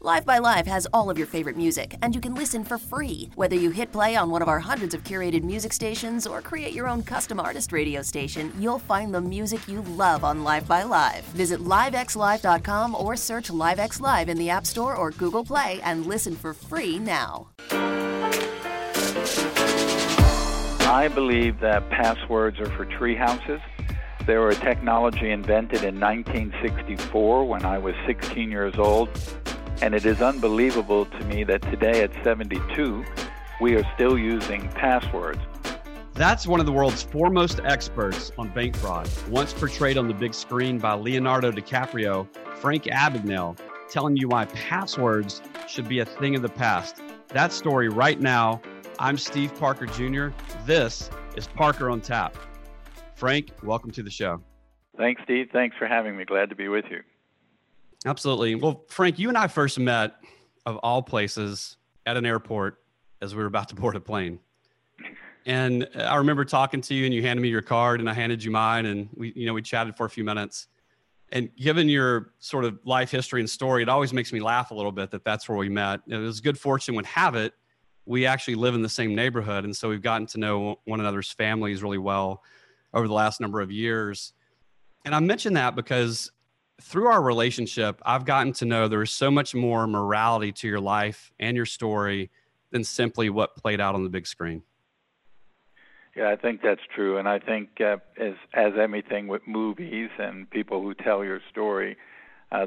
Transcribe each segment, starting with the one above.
Live by Live has all of your favorite music, and you can listen for free, whether you hit play on one of our hundreds of curated music stations or create your own custom artist radio station. You'll find the music you love on Live by Live. Visit LiveXLive.com or search LiveXLive in the App Store or Google Play and listen for free now. I believe that passwords are for tree houses. They were a technology invented in 1964 when I was 16 years old. And it is unbelievable to me that today at 72, we are still using passwords. That's one of the world's foremost experts on bank fraud, once portrayed on the big screen by Leonardo DiCaprio, Frank Abagnale, telling you why passwords should be a thing of the past. That story right now. I'm Steve Parker Jr. This is Parker on Tap. Frank, welcome to the show. Thanks, Steve. Thanks for having me. Glad to be with you. Absolutely. Well, Frank, you and I first met, of all places, at an airport as we were about to board a plane. And I remember talking to you, and you handed me your card, and I handed you mine, and we chatted for a few minutes. And given your sort of life history and story, it always makes me laugh a little bit that that's where we met. It was good fortune would have it. We actually live in the same neighborhood, and so we've gotten to know one another's families really well over the last number of years. And I mention that because through our relationship, I've gotten to know there is so much more morality to your life and your story than simply what played out on the big screen. Yeah, I think that's true. And I think as anything with movies and people who tell your story,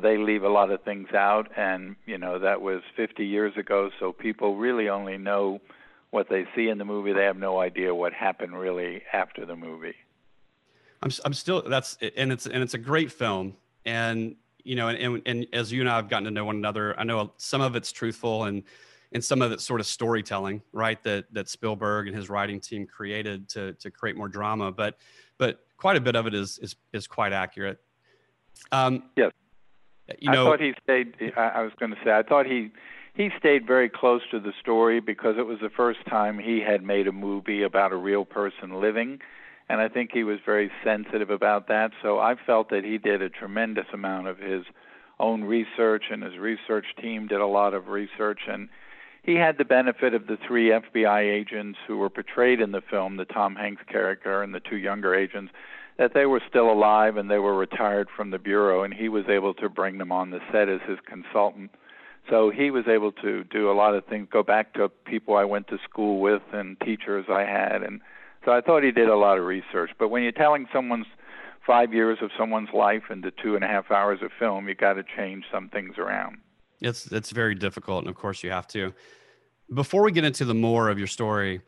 they leave a lot of things out. And, that was 50 years ago. So people really only know what they see in the movie. They have no idea what happened really after the movie. It's a great film. And, and as you and I have gotten to know one another, I know some of it's truthful and some of it's sort of storytelling, right, that Spielberg and his writing team created to create more drama. But quite a bit of it is quite accurate. Yes. I thought he stayed very close to the story because it was the first time he had made a movie about a real person living. And I think he was very sensitive about that. So I felt that he did a tremendous amount of his own research, and his research team did a lot of research. And he had the benefit of the three FBI agents who were portrayed in the film, the Tom Hanks character and the two younger agents, that they were still alive and they were retired from the Bureau. And he was able to bring them on the set as his consultant. So he was able to do a lot of things, go back to people I went to school with and teachers I had, and so I thought he did a lot of research. But when you're telling someone's 5 years of someone's life into 2.5 hours of film, you got to change some things around. It's very difficult, and of course you have to. Before we get into the more of your story,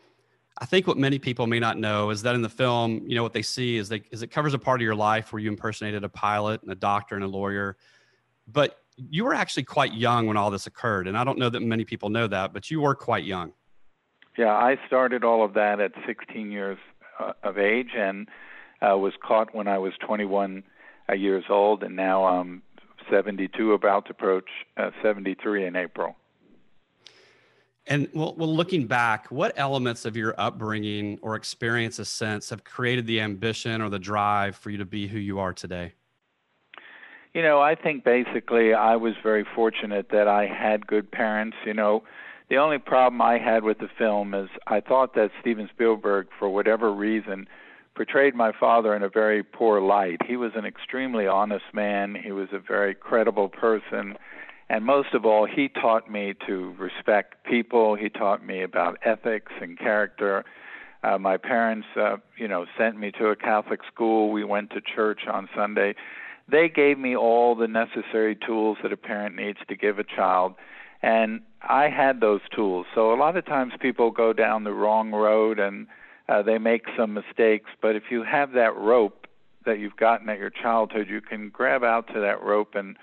I think what many people may not know is that in the film, what they see is it covers a part of your life where you impersonated a pilot and a doctor and a lawyer. But you were actually quite young when all this occurred, and I don't know that many people know that, but you were quite young. Yeah, I started all of that at 16 years of age and was caught when I was 21 years old, and now I'm 72, about to approach 73 in April. And well, looking back, what elements of your upbringing or experiences since have created the ambition or the drive for you to be who you are today? I think basically I was very fortunate that I had good parents. The only problem I had with the film is I thought that Steven Spielberg, for whatever reason, portrayed my father in a very poor light. He was an extremely honest man. He was a very credible person. And most of all, he taught me to respect people. He taught me about ethics and character. My parents, sent me to a Catholic school. We went to church on Sunday. They gave me all the necessary tools that a parent needs to give a child. And I had those tools. So a lot of times people go down the wrong road and they make some mistakes. But if you have that rope that you've gotten at your childhood, you can grab out to that rope and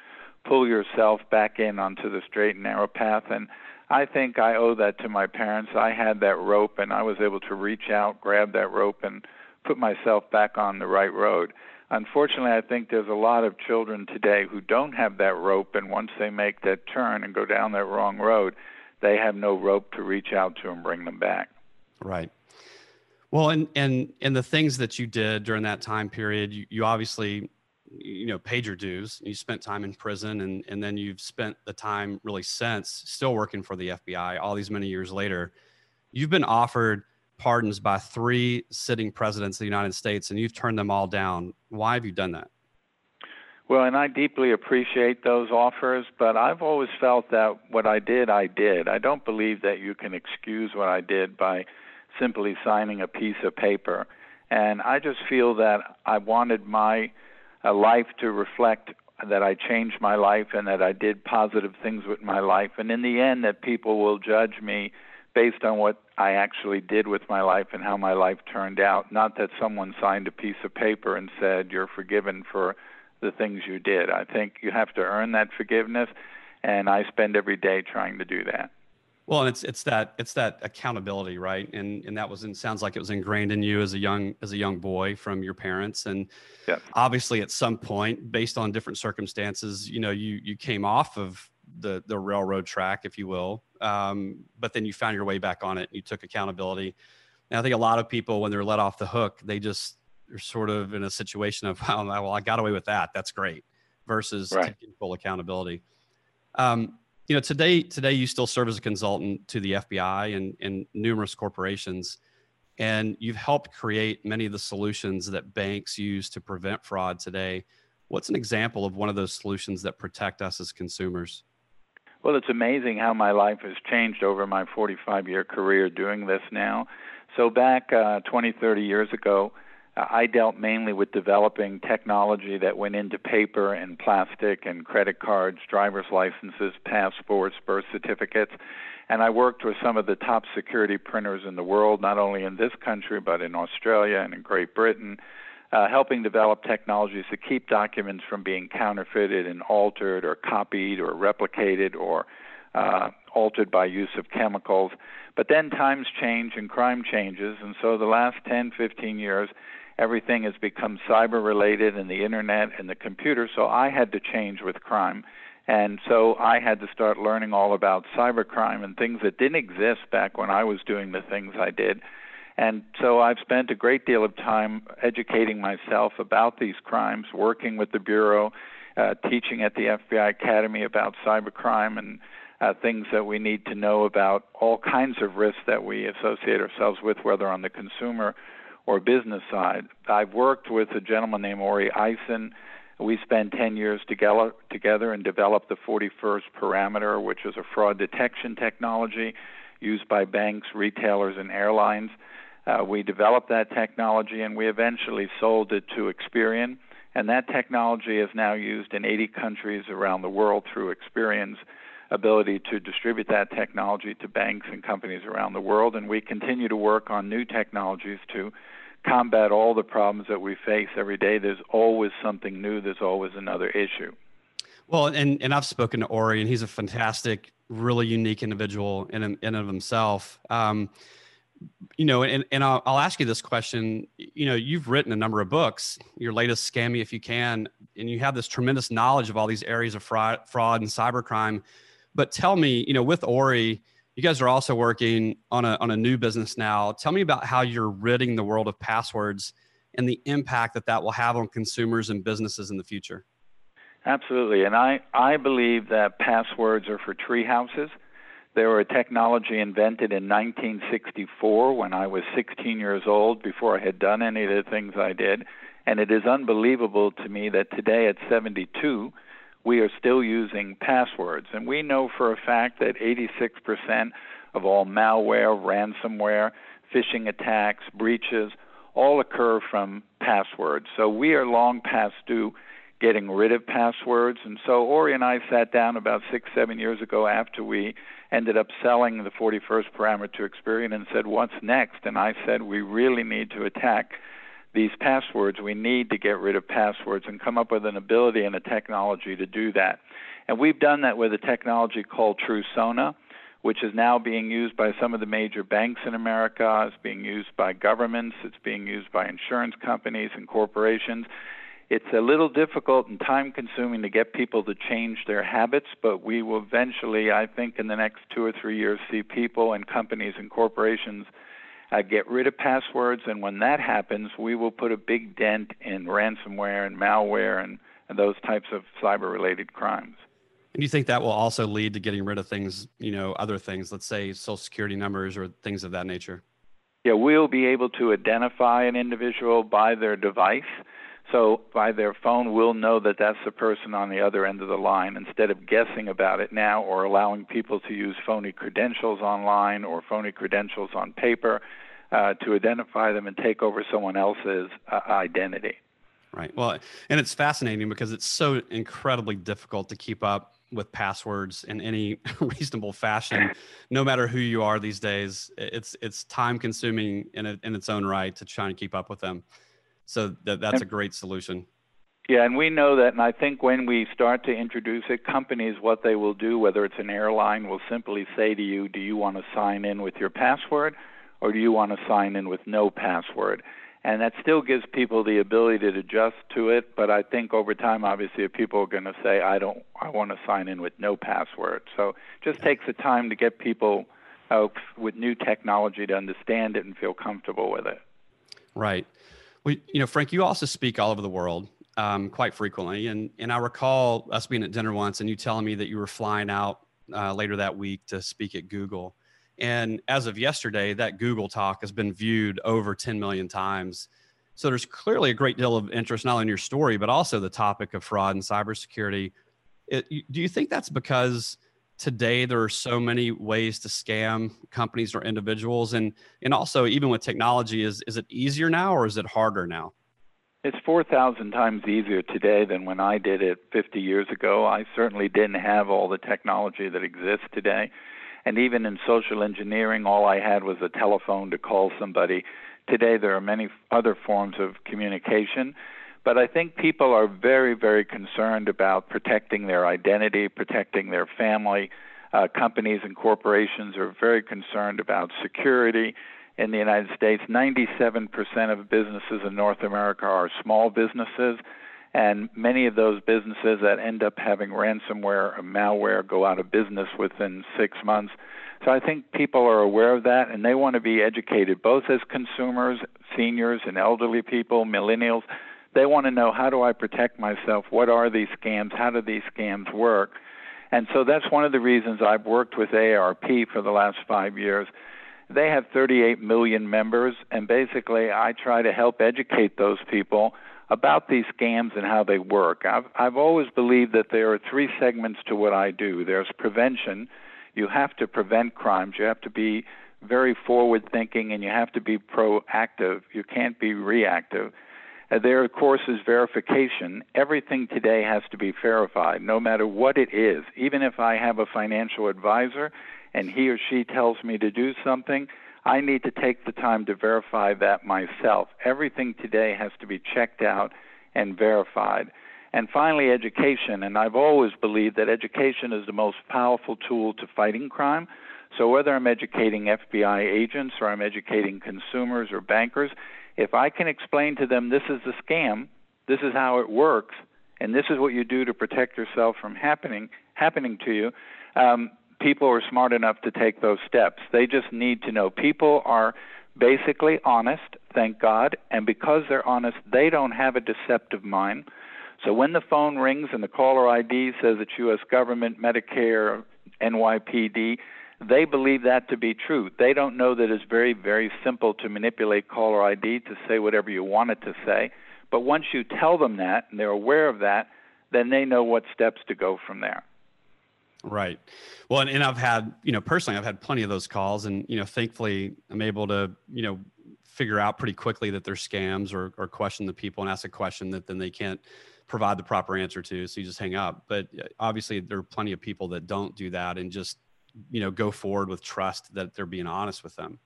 pull yourself back in onto the straight and narrow path. And I think I owe that to my parents. I had that rope, and I was able to reach out, grab that rope, and put myself back on the right road. Unfortunately, I think there's a lot of children today who don't have that rope, and once they make that turn and go down that wrong road, they have no rope to reach out to and bring them back. Right. Well, and the things that you did during that time period, you obviously, you know, paid your dues. You spent time in prison, and then you've spent the time really since still working for the FBI all these many years later. You've been offered pardons by 3 sitting presidents of the United States, and you've turned them all down. Why have you done that? Well, and I deeply appreciate those offers, but I've always felt that what I did, I did. I don't believe that you can excuse what I did by simply signing a piece of paper. And I just feel that I wanted my life to reflect that I changed my life and that I did positive things with my life. And in the end, that people will judge me based on what I actually did with my life and how my life turned out, not that someone signed a piece of paper and said, you're forgiven for the things you did. I think you have to earn that forgiveness, and I spend every day trying to do that. Well, and it's that accountability, right? And that was, and sounds like it was ingrained in you as a young boy from your parents. And yeah, obviously at some point, based on different circumstances, you know, you came off of the railroad track, if you will. But then you found your way back on it. You took accountability. And I think a lot of people, when they're let off the hook, they just are sort of in a situation of, oh, well, I got away with that. That's great. Versus taking full accountability. You know, today you still serve as a consultant to the FBI and numerous corporations, and you've helped create many of the solutions that banks use to prevent fraud today. What's an example of one of those solutions that protect us as consumers? Well, it's amazing how my life has changed over my 45-year career doing this now. So back 20, 30 years ago, I dealt mainly with developing technology that went into paper and plastic and credit cards, driver's licenses, passports, birth certificates. And I worked with some of the top security printers in the world, not only in this country, but in Australia and in Great Britain, helping develop technologies to keep documents from being counterfeited and altered or copied or replicated or altered by use of chemicals. But then times change and crime changes, and so the last 10, 15 years, everything has become cyber-related and the internet and the computer, so I had to change with crime. And so I had to start learning all about cybercrime and things that didn't exist back when I was doing the things I did. And so I've spent a great deal of time educating myself about these crimes, working with the Bureau, teaching at the FBI Academy about cybercrime and things that we need to know about all kinds of risks that we associate ourselves with, whether on the consumer or business side. I've worked with a gentleman named Ori Eisen. We spent 10 years together and developed the 41st Parameter, which is a fraud detection technology used by banks, retailers, and airlines. We developed that technology, and we eventually sold it to Experian. And that technology is now used in 80 countries around the world through Experian's ability to distribute that technology to banks and companies around the world. And we continue to work on new technologies to combat all the problems that we face every day. There's always something new. There's always another issue. Well, and I've spoken to Ori, and he's a fantastic, really unique individual in and of himself. You know, and I'll ask you this question. You know, you've written a number of books, your latest Scam Me If You Can, and you have this tremendous knowledge of all these areas of fraud and cybercrime. But tell me, you know, with Ori, you guys are also working on a new business now. Tell me about how you're ridding the world of passwords and the impact that will have on consumers and businesses in the future. Absolutely. And I believe that passwords are for tree houses. They were a technology invented in 1964 when I was 16 years old, before I had done any of the things I did. And it is unbelievable to me that today at 72, we are still using passwords. And we know for a fact that 86% of all malware, ransomware, phishing attacks, breaches, all occur from passwords. So we are long past due getting rid of passwords. And so Ori and I sat down about 6-7 years ago after we ended up selling the 41st Parameter to Experian and said, what's next? And I said, we really need to attack these passwords. We need to get rid of passwords and come up with an ability and a technology to do that. And we've done that with a technology called TrueSona, which is now being used by some of the major banks in America. It's being used by governments. It's being used by insurance companies and corporations. It's a little difficult and time-consuming to get people to change their habits, but we will eventually, I think, in the next 2 or 3 years, see people and companies and corporations get rid of passwords. And when that happens, we will put a big dent in ransomware and malware and those types of cyber-related crimes. And you think that will also lead to getting rid of things, you know, other things, let's say Social Security numbers or things of that nature? Yeah, we'll be able to identify an individual by their device. So by their phone, we'll know that that's the person on the other end of the line instead of guessing about it now or allowing people to use phony credentials online or phony credentials on paper to identify them and take over someone else's identity. Right. Well, and it's fascinating because it's so incredibly difficult to keep up with passwords in any reasonable fashion, no matter who you are these days. It's time consuming in its own right to try and keep up with them. So that's a great solution. Yeah, and we know that, and I think when we start to introduce it, companies, what they will do, whether it's an airline, will simply say to you, do you want to sign in with your password or do you want to sign in with no password? And that still gives people the ability to adjust to it, but I think over time, obviously, if people are going to say, I want to sign in with no password. So it just takes the time to get people with new technology to understand it and feel comfortable with it. Right. Well, you know, Frank, you also speak all over the world quite frequently. And I recall us being at dinner once and you telling me that you were flying out later that week to speak at Google. And as of yesterday, that Google talk has been viewed over 10 million times. So there's clearly a great deal of interest, not only in your story, but also the topic of fraud and cybersecurity. Do you think that's because today there are so many ways to scam companies or individuals? And also, even with technology, is it easier now or is it harder now? It's 4,000 times easier today than when I did it 50 years ago. I certainly didn't have all the technology that exists today. And even in social engineering, all I had was a telephone to call somebody. Today, there are many other forms of communication. But I think people are very, very concerned about protecting their identity, protecting their family. Companies and corporations are very concerned about security. In the United States, 97% of businesses in North America are small businesses, and many of those businesses that end up having ransomware or malware go out of business within 6 months. So I think people are aware of that, and they want to be educated, both as consumers, seniors and elderly people, millennials. They want to know, how do I protect myself? What are these scams? How do these scams work? And so that's one of the reasons I've worked with AARP for the last 5 years. They have 38 million members, and basically I try to help educate those people about these scams and how they work. I've always believed that there are three segments to what I do. There's prevention. You have to prevent crimes. You have to be very forward-thinking, and you have to be proactive. You can't be reactive. There, of course, is verification. Everything today has to be verified, no matter what it is. Even if I have a financial advisor and he or she tells me to do something, I need to take the time to verify that myself. Everything today has to be checked out and verified. And finally, education. And I've always believed that education is the most powerful tool to fighting crime. So whether I'm educating FBI agents or I'm educating consumers or bankers, if I can explain to them this is the scam, this is how it works, and this is what you do to protect yourself from happening to you, people are smart enough to take those steps. They just need to know. People are basically honest, thank God, and because they're honest, they don't have a deceptive mind. So when the phone rings and the caller ID says it's U.S. government, Medicare, NYPD, they believe that to be true. They don't know that it's very, very simple to manipulate caller ID to say whatever you want it to say. But once you tell them that and they're aware of that, then they know what steps to go from there. Right. Well, and I've had, you know, personally, I've had plenty of those calls. And, you know, thankfully, I'm able to, you know, figure out pretty quickly that they're scams or question the people and ask a question that then they can't provide the proper answer to. So you just hang up. But obviously, there are plenty of people that don't do that and just, you know, go forward with trust that they're being honest with them.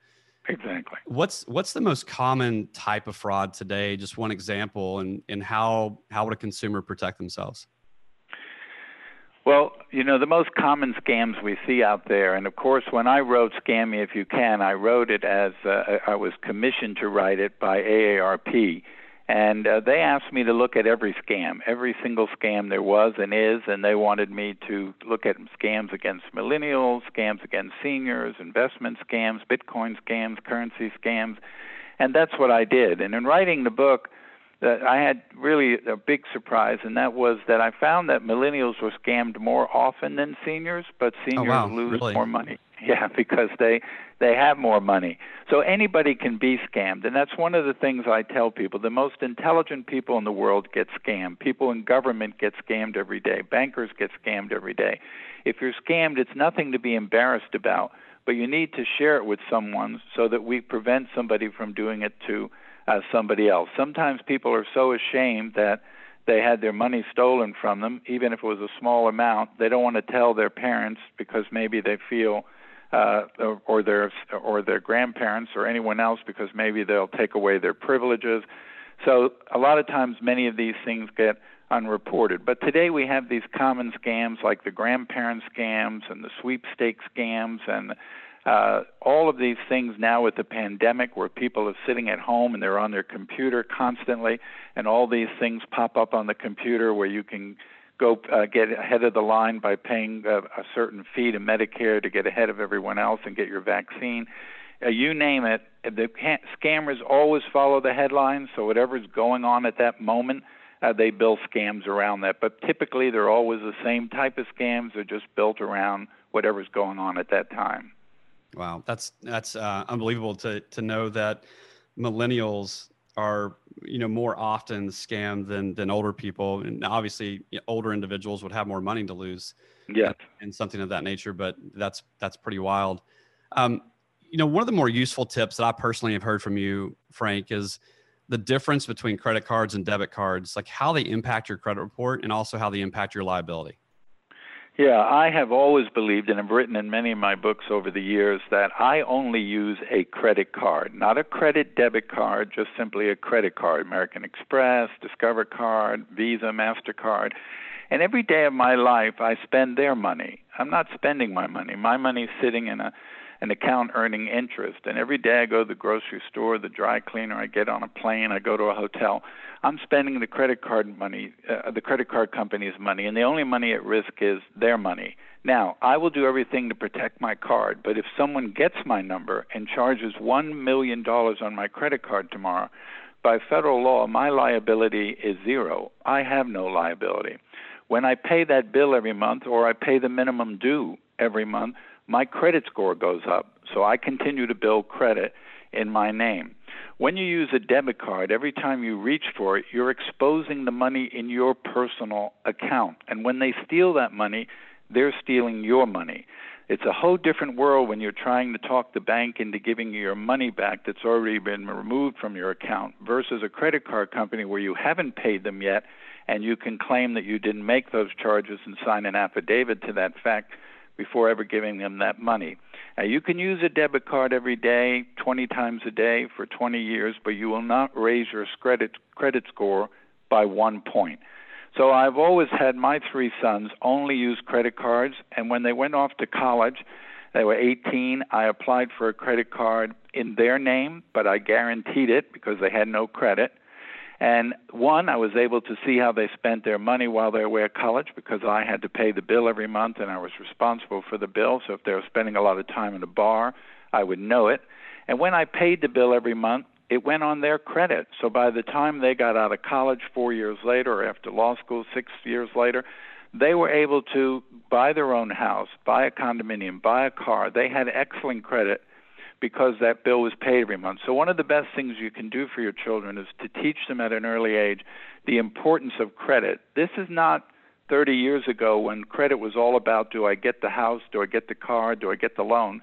Exactly. What's the most common type of fraud today? Just one example, and how would a consumer protect themselves? Well, you know, the most common scams we see out there, and of course, when I wrote Scam Me If You Can, I wrote it as I was commissioned to write it by AARP, and they asked me to look at every scam, every single scam there was and is, and they wanted me to look at scams against millennials, scams against seniors, investment scams, Bitcoin scams, currency scams, and that's what I did. And in writing the book, I had really a big surprise, and that was that I found that millennials were scammed more often than seniors, but seniors lose more money. Yeah, because they have more money. So anybody can be scammed, and that's one of the things I tell people. The most intelligent people in the world get scammed. People in government get scammed every day. Bankers get scammed every day. If you're scammed, it's nothing to be embarrassed about, but you need to share it with someone so that we prevent somebody from doing it to somebody else. Sometimes people are so ashamed that they had their money stolen from them, even if it was a small amount. They don't want to tell their parents because maybe they feel, or their grandparents or anyone else, because maybe they'll take away their privileges. So a lot of times many of these things get unreported. But today we have these common scams like the grandparent scams and the sweepstakes scams and all of these things now with the pandemic, where people are sitting at home and they're on their computer constantly, and all these things pop up on the computer where you can go get ahead of the line by paying a certain fee to Medicare to get ahead of everyone else and get your vaccine. You name it, the scammers always follow the headlines, so whatever's going on at that moment, they build scams around that. But typically they're always the same type of scams. They're just built around whatever's going on at that time. Wow, that's unbelievable to know that millennials are, you know, more often scammed than older people, and obviously, you know, older individuals would have more money to lose, and something of that nature. But that's pretty wild. You know, one of the more useful tips that I personally have heard from you, Frank, is the difference between credit cards and debit cards, like how they impact your credit report and also how they impact your liability. Yeah, I have always believed, and I've written in many of my books over the years, that I only use a credit card, not a credit debit card, just simply a credit card, American Express, Discover Card, Visa, MasterCard. And every day of my life, I spend their money. I'm not spending my money. My money's sitting in an account earning interest. And every day I go to the grocery store, the dry cleaner, I get on a plane, I go to a hotel. I'm spending the credit card money, the credit card company's money, and the only money at risk is their money. Now, I will do everything to protect my card, but if someone gets my number and charges $1 million on my credit card tomorrow, by federal law, my liability is zero. I have no liability. When I pay that bill every month, or I pay the minimum due every month, my credit score goes up, so I continue to build credit in my name. When you use a debit card, every time you reach for it, you're exposing the money in your personal account. And when they steal that money, they're stealing your money. It's a whole different world when you're trying to talk the bank into giving you your money back that's already been removed from your account, versus a credit card company where you haven't paid them yet and you can claim that you didn't make those charges and sign an affidavit to that fact before ever giving them that money. Now, you can use a debit card every day, 20 times a day for 20 years, but you will not raise your credit score by 1 point. So I've always had my three sons only use credit cards, and when they went off to college, they were 18, I applied for a credit card in their name, but I guaranteed it because they had no credit. And one, I was able to see how they spent their money while they were at college, because I had to pay the bill every month and I was responsible for the bill. So if they were spending a lot of time in a bar, I would know it. And when I paid the bill every month, it went on their credit. So by the time they got out of college 4 years later, or after law school 6 years later, they were able to buy their own house, buy a condominium, buy a car. They had excellent credit, because that bill was paid every month. So one of the best things you can do for your children is to teach them at an early age the importance of credit. This is not 30 years ago when credit was all about, do I get the house, do I get the car, do I get the loan?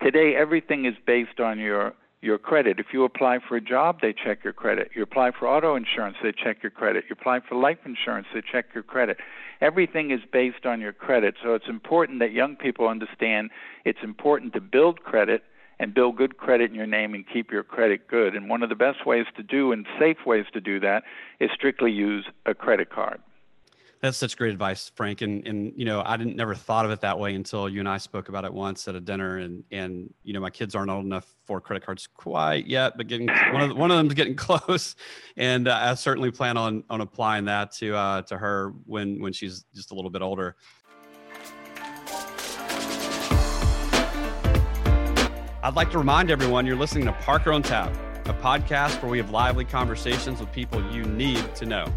Today, everything is based on your credit. If you apply for a job, they check your credit. You apply for auto insurance, they check your credit. You apply for life insurance, they check your credit. Everything is based on your credit. So it's important that young people understand it's important to build credit and build good credit in your name and keep your credit good. And one of the best ways to do and safe ways to do that is strictly use a credit card. That's such great advice, Frank. And you know, I never thought of it that way until you and I spoke about it once at a dinner. And you know, my kids aren't old enough for credit cards quite yet, but getting one of them's getting close. And I certainly plan on applying that to her when she's just a little bit older. I'd like to remind everyone you're listening to Parker on Tap, a podcast where we have lively conversations with people you need to know.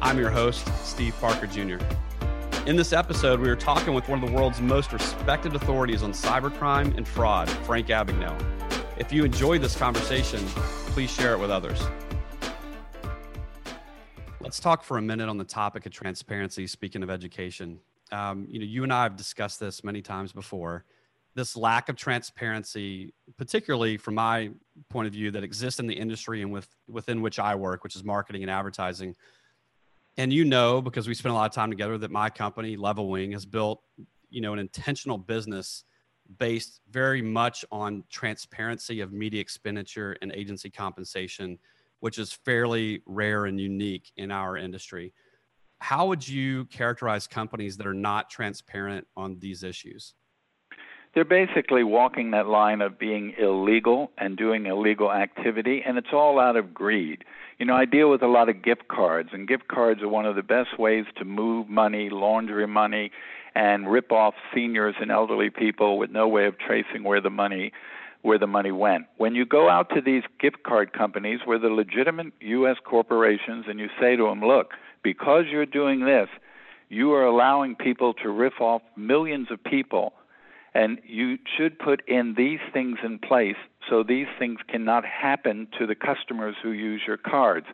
I'm your host, Steve Parker Jr. In this episode, we are talking with one of the world's most respected authorities on cybercrime and fraud, Frank Abagnale. If you enjoyed this conversation, please share it with others. Let's talk for a minute on the topic of transparency, speaking of education. You know, you and I have discussed this many times before. This lack of transparency, particularly from my point of view, that exists in the industry and within which I work, which is marketing and advertising. And you know, because we spent a lot of time together, that my company, Levelwing, has built, you know, an intentional business based very much on transparency of media expenditure and agency compensation, which is fairly rare and unique in our industry. How would you characterize companies that are not transparent on these issues? They're basically walking that line of being illegal and doing illegal activity, and it's all out of greed. You know, I deal with a lot of gift cards, and gift cards are one of the best ways to move money, launder money, and rip off seniors and elderly people with no way of tracing where the money went. When you go out to these gift card companies where they're legitimate U.S. corporations and you say to them, look, because you're doing this, you are allowing people to rip off millions of people, and you should put in these things in place so these things cannot happen to the customers who use your cards.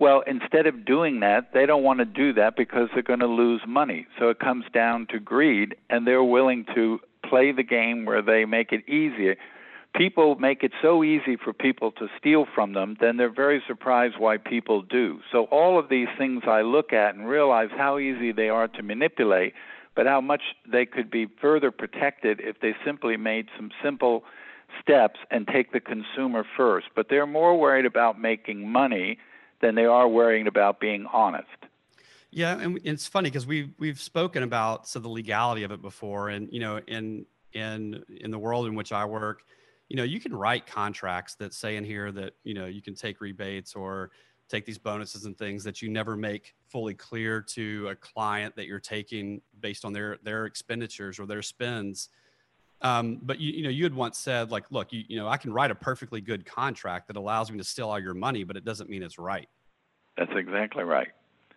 Well, instead of doing that, they don't want to do that because they're going to lose money. So it comes down to greed, and they're willing to play the game where they make it easier. People make it so easy for people to steal from them, then they're very surprised why people do. So all of these things I look at and realize how easy they are to manipulate, but how much they could be further protected if they simply made some simple steps and take the consumer first. But they're more worried about making money than they are worrying about being honest. Yeah, and it's funny because we've spoken about the legality of it before, and you know, in the world in which I work, you know, you can write contracts that say in here that, you know, you can take rebates or take these bonuses and things that you never make fully clear to a client that you're taking based on their expenditures or their spends. But you know, you had once said, like, look, you know, I can write a perfectly good contract that allows me to steal all your money, but it doesn't mean it's right. That's exactly right.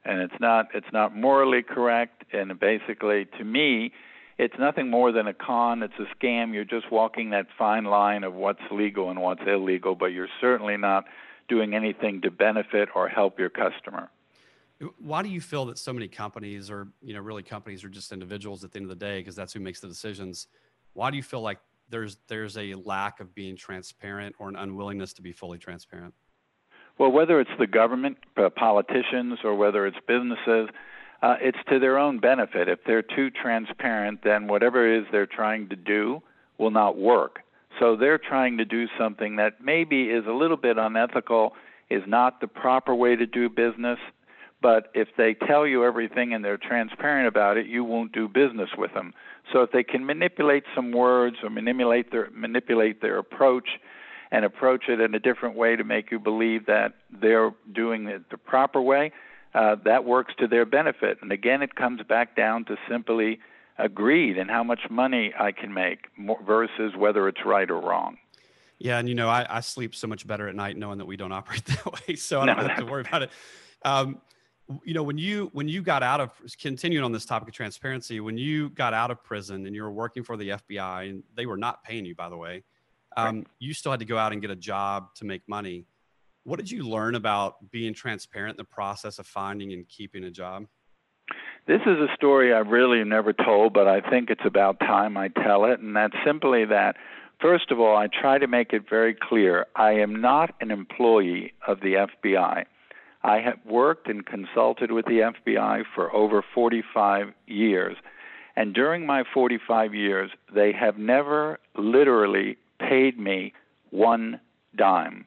And it's not morally correct. And basically, to me, it's nothing more than a con. It's a scam. You're just walking that fine line of what's legal and what's illegal, but you're certainly not doing anything to benefit or help your customer. Why do you feel that so many companies, or you know, really companies are just individuals at the end of the day, because that's who makes the decisions? Why do you feel like there's a lack of being transparent or an unwillingness to be fully transparent? Well, whether it's the government, politicians, or whether it's businesses, it's to their own benefit. If they're too transparent, then whatever it is they're trying to do will not work. So they're trying to do something that maybe is a little bit unethical, is not the proper way to do business. But if they tell you everything and they're transparent about it, you won't do business with them. So if they can manipulate some words or manipulate their approach and approach it in a different way to make you believe that they're doing it the proper way, that works to their benefit. And again, it comes back down to simply agreed and how much money I can make versus whether it's right or wrong. Yeah. And, you know, I sleep so much better at night knowing that we don't operate that way. So I don't have to worry about it. You know, when you got out of, continuing on this topic of transparency, when you got out of prison and you were working for the FBI, and they were not paying you, by the way, right, you still had to go out and get a job to make money. What did you learn about being transparent in the process of finding and keeping a job? This is a story I've really never told, but I think it's about time I tell it, and that's simply that, first of all, I try to make it very clear, I am not an employee of the FBI. I have worked and consulted with the FBI for over 45 years, and during my 45 years, they have never literally paid me one dime.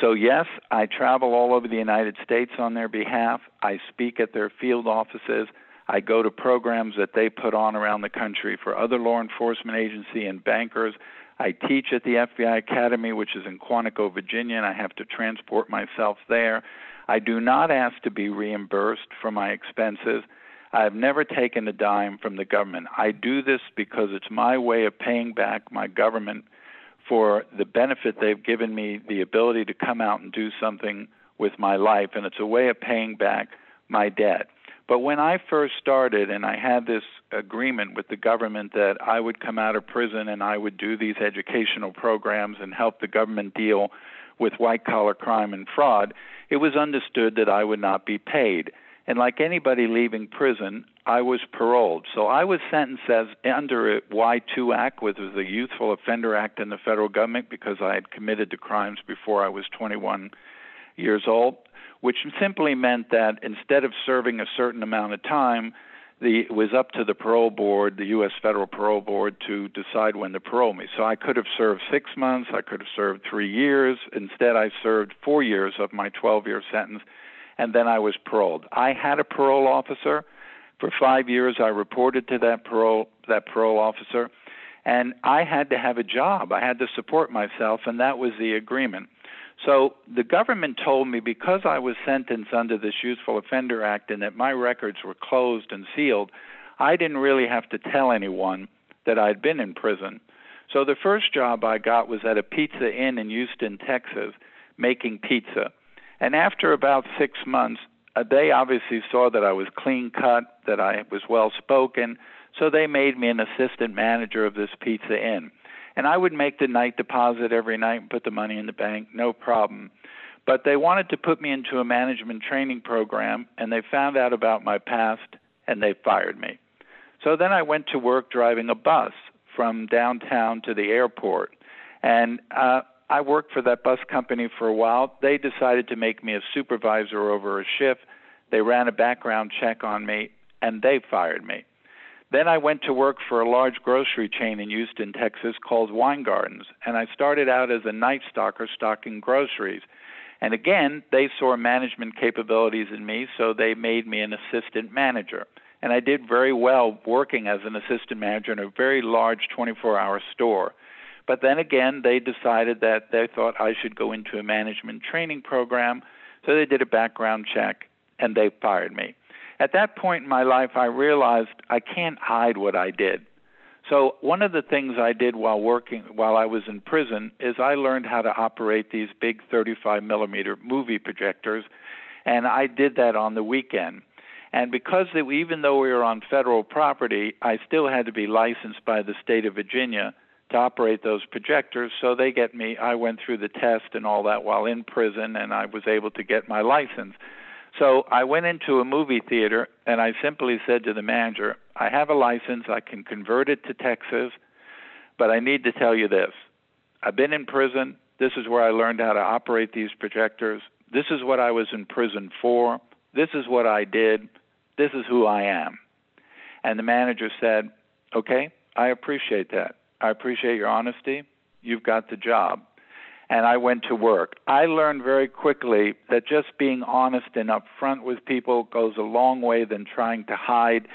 So yes, I travel all over the United States on their behalf. I speak at their field offices. I go to programs that they put on around the country for other law enforcement agency and bankers. I teach at the FBI Academy, which is in Quantico, Virginia, and I have to transport myself there. I do not ask to be reimbursed for my expenses. I have never taken a dime from the government. I do this because it's my way of paying back my government for the benefit they've given me, the ability to come out and do something with my life, and it's a way of paying back my debt. But when I first started and I had this agreement with the government that I would come out of prison and I would do these educational programs and help the government deal with white-collar crime and fraud, it was understood that I would not be paid. And like anybody leaving prison, I was paroled. So I was sentenced as under a Y2 Act, which was the Youthful Offender Act in the federal government, because I had committed to crimes before I was 21 years old, which simply meant that instead of serving a certain amount of time, it was up to the parole board, the U.S. Federal Parole Board, to decide when to parole me. So I could have served 6 months. I could have served 3 years. Instead, I served 4 years of my 12-year sentence, and then I was paroled. I had a parole officer. For 5 years, I reported to that parole officer, and I had to have a job. I had to support myself, and that was the agreement. So the government told me because I was sentenced under this Youthful Offender Act and that my records were closed and sealed, I didn't really have to tell anyone that I'd been in prison. So the first job I got was at a pizza inn in Houston, Texas, making pizza. And after about 6 months, they obviously saw that I was clean cut, that I was well spoken, so they made me an assistant manager of this pizza inn. And I would make the night deposit every night and put the money in the bank, no problem. But they wanted to put me into a management training program, and they found out about my past, and they fired me. So then I went to work driving a bus from downtown to the airport. And I worked for that bus company for a while. They decided to make me a supervisor over a shift. They ran a background check on me, and they fired me. Then I went to work for a large grocery chain in Houston, Texas, called Wine Gardens, and I started out as a night stalker stocking groceries. And again, they saw management capabilities in me, so they made me an assistant manager. And I did very well working as an assistant manager in a very large 24-hour store. But then again, they decided that they thought I should go into a management training program, so they did a background check, and they fired me. At that point in my life, I realized I can't hide what I did. So one of the things I did while I was in prison is I learned how to operate these big 35-millimeter movie projectors, and I did that on the weekend. And because even though we were on federal property, I still had to be licensed by the state of Virginia to operate those projectors, so I went through the test and all that while in prison, and I was able to get my license. So I went into a movie theater, and I simply said to the manager, I have a license, I can convert it to Texas, but I need to tell you this. I've been in prison. This is where I learned how to operate these projectors. This is what I was in prison for. This is what I did. This is who I am. And the manager said, okay, I appreciate that. I appreciate your honesty. You've got the job. And I went to work. I learned very quickly that just being honest and upfront with people goes a long way than trying to hide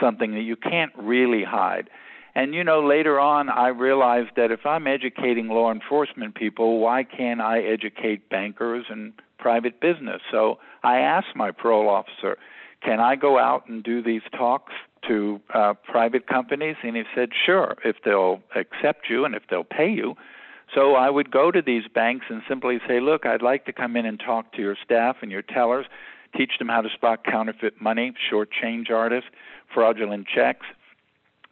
something that you can't really hide. And, later on, I realized that if I'm educating law enforcement people, why can't I educate bankers and private business? So I asked my parole officer, can I go out and do these talks to private companies? And he said, sure, if they'll accept you and if they'll pay you. So I would go to these banks and simply say, look, I'd like to come in and talk to your staff and your tellers, teach them how to spot counterfeit money, shortchange artists, fraudulent checks.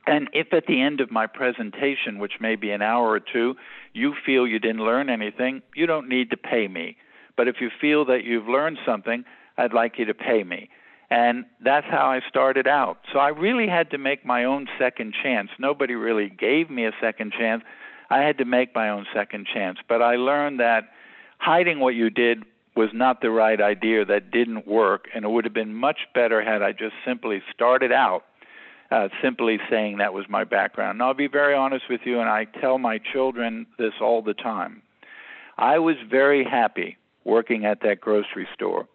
And if at the end of my presentation, which may be an hour or two, you feel you didn't learn anything, you don't need to pay me. But if you feel that you've learned something, I'd like you to pay me. And that's how I started out. So I really had to make my own second chance. Nobody really gave me a second chance. I had to make my own second chance, but I learned that hiding what you did was not the right idea. That didn't work, and it would have been much better had I just simply started out simply saying that was my background. And I'll be very honest with you, and I tell my children this all the time. I was very happy working at that grocery store.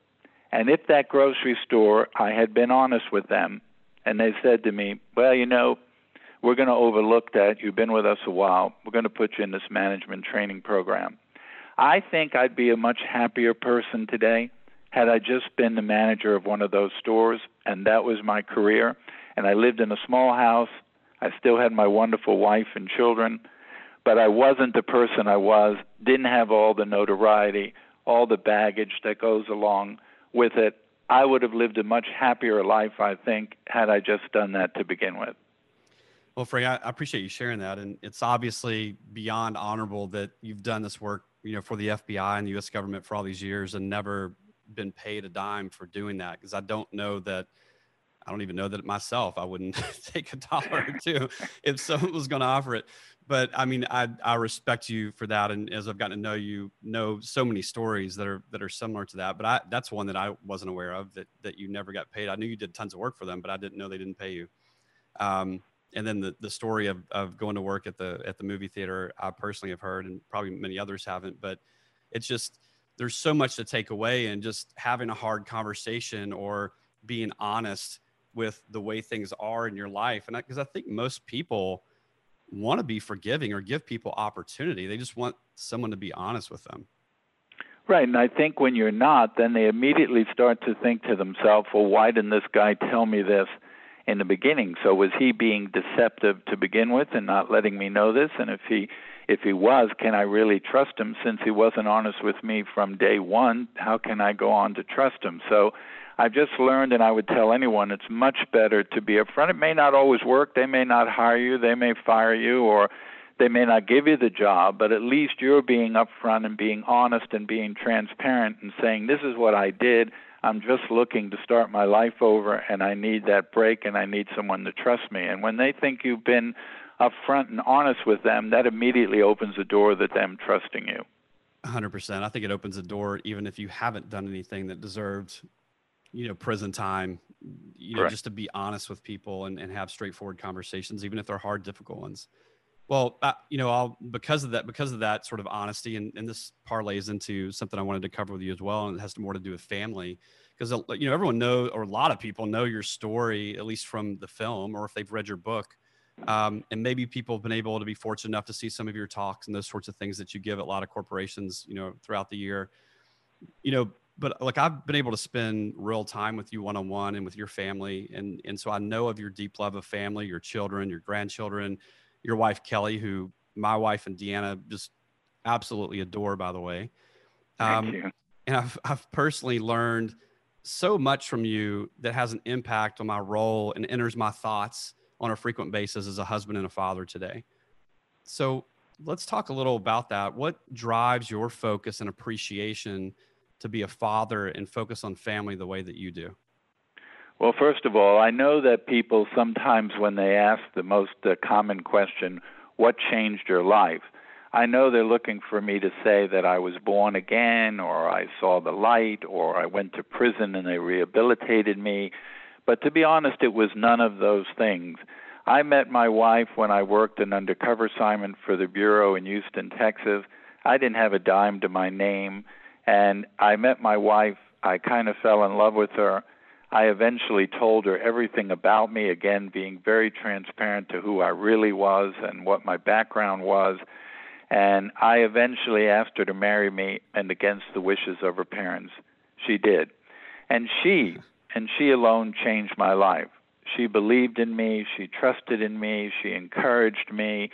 And if that grocery store, I had been honest with them, and they said to me, well, you know, we're going to overlook that. You've been with us a while. We're going to put you in this management training program. I think I'd be a much happier person today had I just been the manager of one of those stores, and that was my career. And I lived in a small house. I still had my wonderful wife and children, but I wasn't the person I was, didn't have all the notoriety, all the baggage that goes along with it. I would have lived a much happier life, I think, had I just done that to begin with. Well, Frank, I appreciate you sharing that. And it's obviously beyond honorable that you've done this work, you know, for the FBI and the U.S. government for all these years and never been paid a dime for doing that. Because I don't even know that myself. I wouldn't take a dollar or two if someone was going to offer it. But I mean, I respect you for that. And as I've gotten to know you, know so many stories that are similar to that. But that's one that I wasn't aware of, that you never got paid. I knew you did tons of work for them, but I didn't know they didn't pay you. And then the story of going to work at the movie theater, I personally have heard, and probably many others haven't, but it's just, there's so much to take away, and just having a hard conversation or being honest with the way things are in your life. And because I think most people want to be forgiving or give people opportunity. They just want someone to be honest with them. Right. And I think when you're not, then they immediately start to think to themselves, well, why didn't this guy tell me this in the beginning? So was he being deceptive to begin with and not letting me know this? And if he was, can I really trust him? Since he wasn't honest with me from day one, how can I go on to trust him? So I've just learned, and I would tell anyone, it's much better to be upfront. It may not always work. They may not hire you. They may fire you, or they may not give you the job, but at least you're being upfront and being honest and being transparent and saying, this is what I did. I'm just looking to start my life over, and I need that break, and I need someone to trust me. And when they think you've been upfront and honest with them, that immediately opens the door to them trusting you. 100%. I think it opens the door, even if you haven't done anything that deserved, you know, prison time, you know, just to be honest with people and have straightforward conversations, even if they're hard, difficult ones. Well, you know, because of that sort of honesty, and this parlays into something I wanted to cover with you as well, and it has more to do with family, because, you know, everyone knows, or a lot of people know your story, at least from the film, or if they've read your book, and maybe people have been able to be fortunate enough to see some of your talks and those sorts of things that you give at a lot of corporations, you know, throughout the year, you know. But like, I've been able to spend real time with you one-on-one and with your family. And so I know of your deep love of family, your children, your grandchildren, your wife, Kelly, who my wife and Deanna just absolutely adore, by the way. Thank you. And I've personally learned so much from you that has an impact on my role and enters my thoughts on a frequent basis as a husband and a father today. So let's talk a little about that. What drives your focus and appreciation to be a father and focus on family the way that you do? Well, first of all, I know that people sometimes, when they ask the most common question, what changed your life? I know they're looking for me to say that I was born again, or I saw the light, or I went to prison and they rehabilitated me. But to be honest, it was none of those things. I met my wife when I worked an undercover assignment for the Bureau in Houston, Texas. I didn't have a dime to my name. And I met my wife. I kind of fell in love with her. I eventually told her everything about me, again, being very transparent to who I really was and what my background was. And I eventually asked her to marry me, and against the wishes of her parents, she did. And she alone changed my life. She believed in me. She trusted in me. She encouraged me.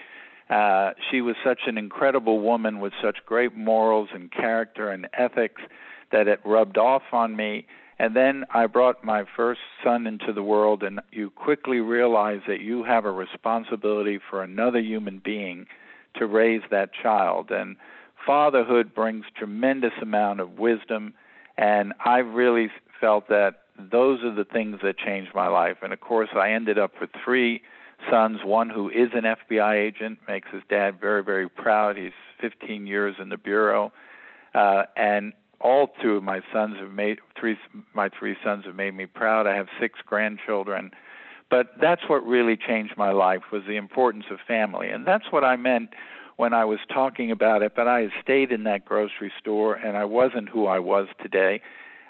She was such an incredible woman with such great morals and character and ethics that it rubbed off on me. And then I brought my first son into the world, and you quickly realize that you have a responsibility for another human being to raise that child. And fatherhood brings tremendous amount of wisdom, and I really felt that those are the things that changed my life. And, of course, I ended up with three sons, one who is an FBI agent, makes his dad very, very proud. He's 15 years in the Bureau. And all two of my sons have made me proud. I have six grandchildren. But that's what really changed my life, was the importance of family. And that's what I meant when I was talking about it, but I had stayed in that grocery store and I wasn't who I was today.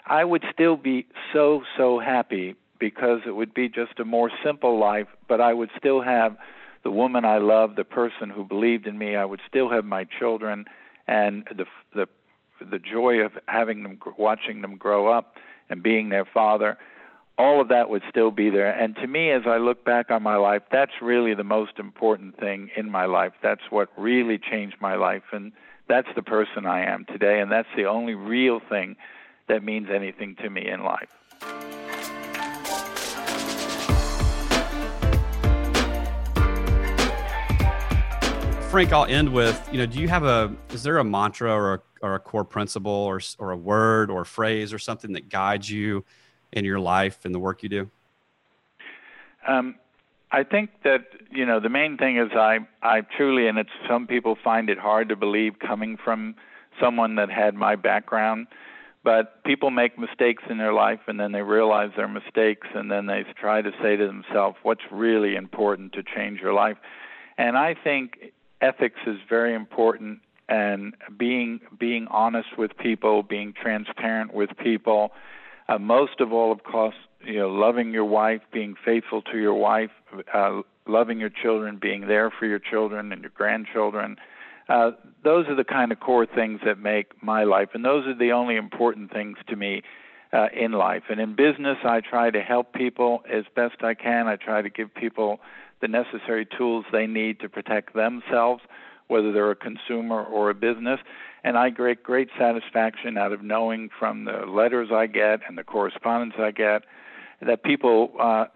I would still be so, so happy because it would be just a more simple life, but I would still have the woman I loved, the person who believed in me. I would still have my children and the joy of having them, watching them grow up and being their father. All of that would still be there. And to me, as I look back on my life, that's really the most important thing in my life. That's what really changed my life. And that's the person I am today. And that's the only real thing that means anything to me in life. Frank, I'll end with, do you have is there a mantra or a core principle or a word or a phrase or something that guides you in your life and the work you do? I think that, the main thing is I truly, and it's some people find it hard to believe coming from someone that had my background, but people make mistakes in their life and then they realize their mistakes and then they try to say to themselves, what's really important to change your life? And I think ethics is very important, and being honest with people, being transparent with people, most of all, of course, loving your wife, being faithful to your wife, loving your children, being there for your children and your grandchildren. Those are the kind of core things that make my life, and those are the only important things to me in life. And in business, I try to help people as best I can. I try to give people the necessary tools they need to protect themselves, whether they're a consumer or a business. And I get great satisfaction out of knowing from the letters I get and the correspondence I get that people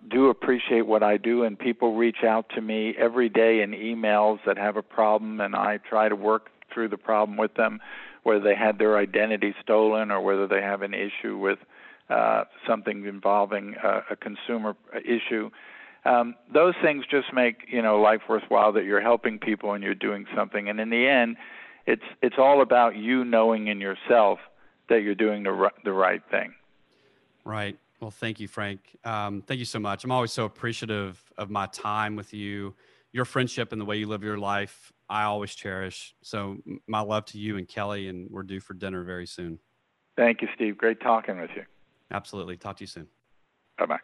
do appreciate what I do, and people reach out to me every day in emails that have a problem, and I try to work through the problem with them, whether they had their identity stolen or whether they have an issue with something involving a consumer issue. Those things just make life worthwhile, that you're helping people and you're doing something. And in the end, it's all about you knowing in yourself that you're doing the right thing. Right. Well, thank you, Frank. Thank you so much. I'm always so appreciative of my time with you. Your friendship and the way you live your life, I always cherish. So my love to you and Kelly, and we're due for dinner very soon. Thank you, Steve. Great talking with you. Absolutely. Talk to you soon. Bye-bye.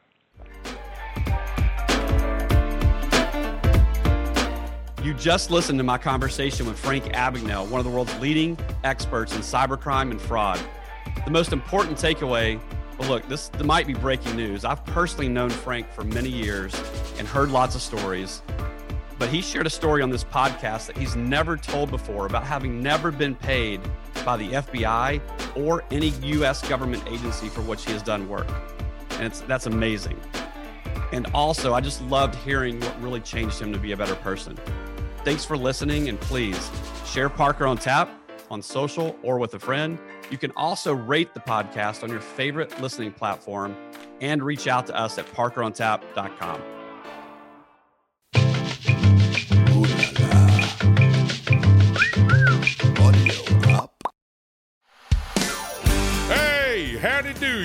You just listened to my conversation with Frank Abagnale, one of the world's leading experts in cybercrime and fraud. The most important takeaway, well, look, this might be breaking news. I've personally known Frank for many years and heard lots of stories, but he shared a story on this podcast that he's never told before about having never been paid by the FBI or any U.S. government agency for which he has done work. And that's amazing. And also, I just loved hearing what really changed him to be a better person. Thanks for listening, and please share Parker on Tap on social or with a friend. You can also rate the podcast on your favorite listening platform and reach out to us at parkerontap.com. Hey, howdy do,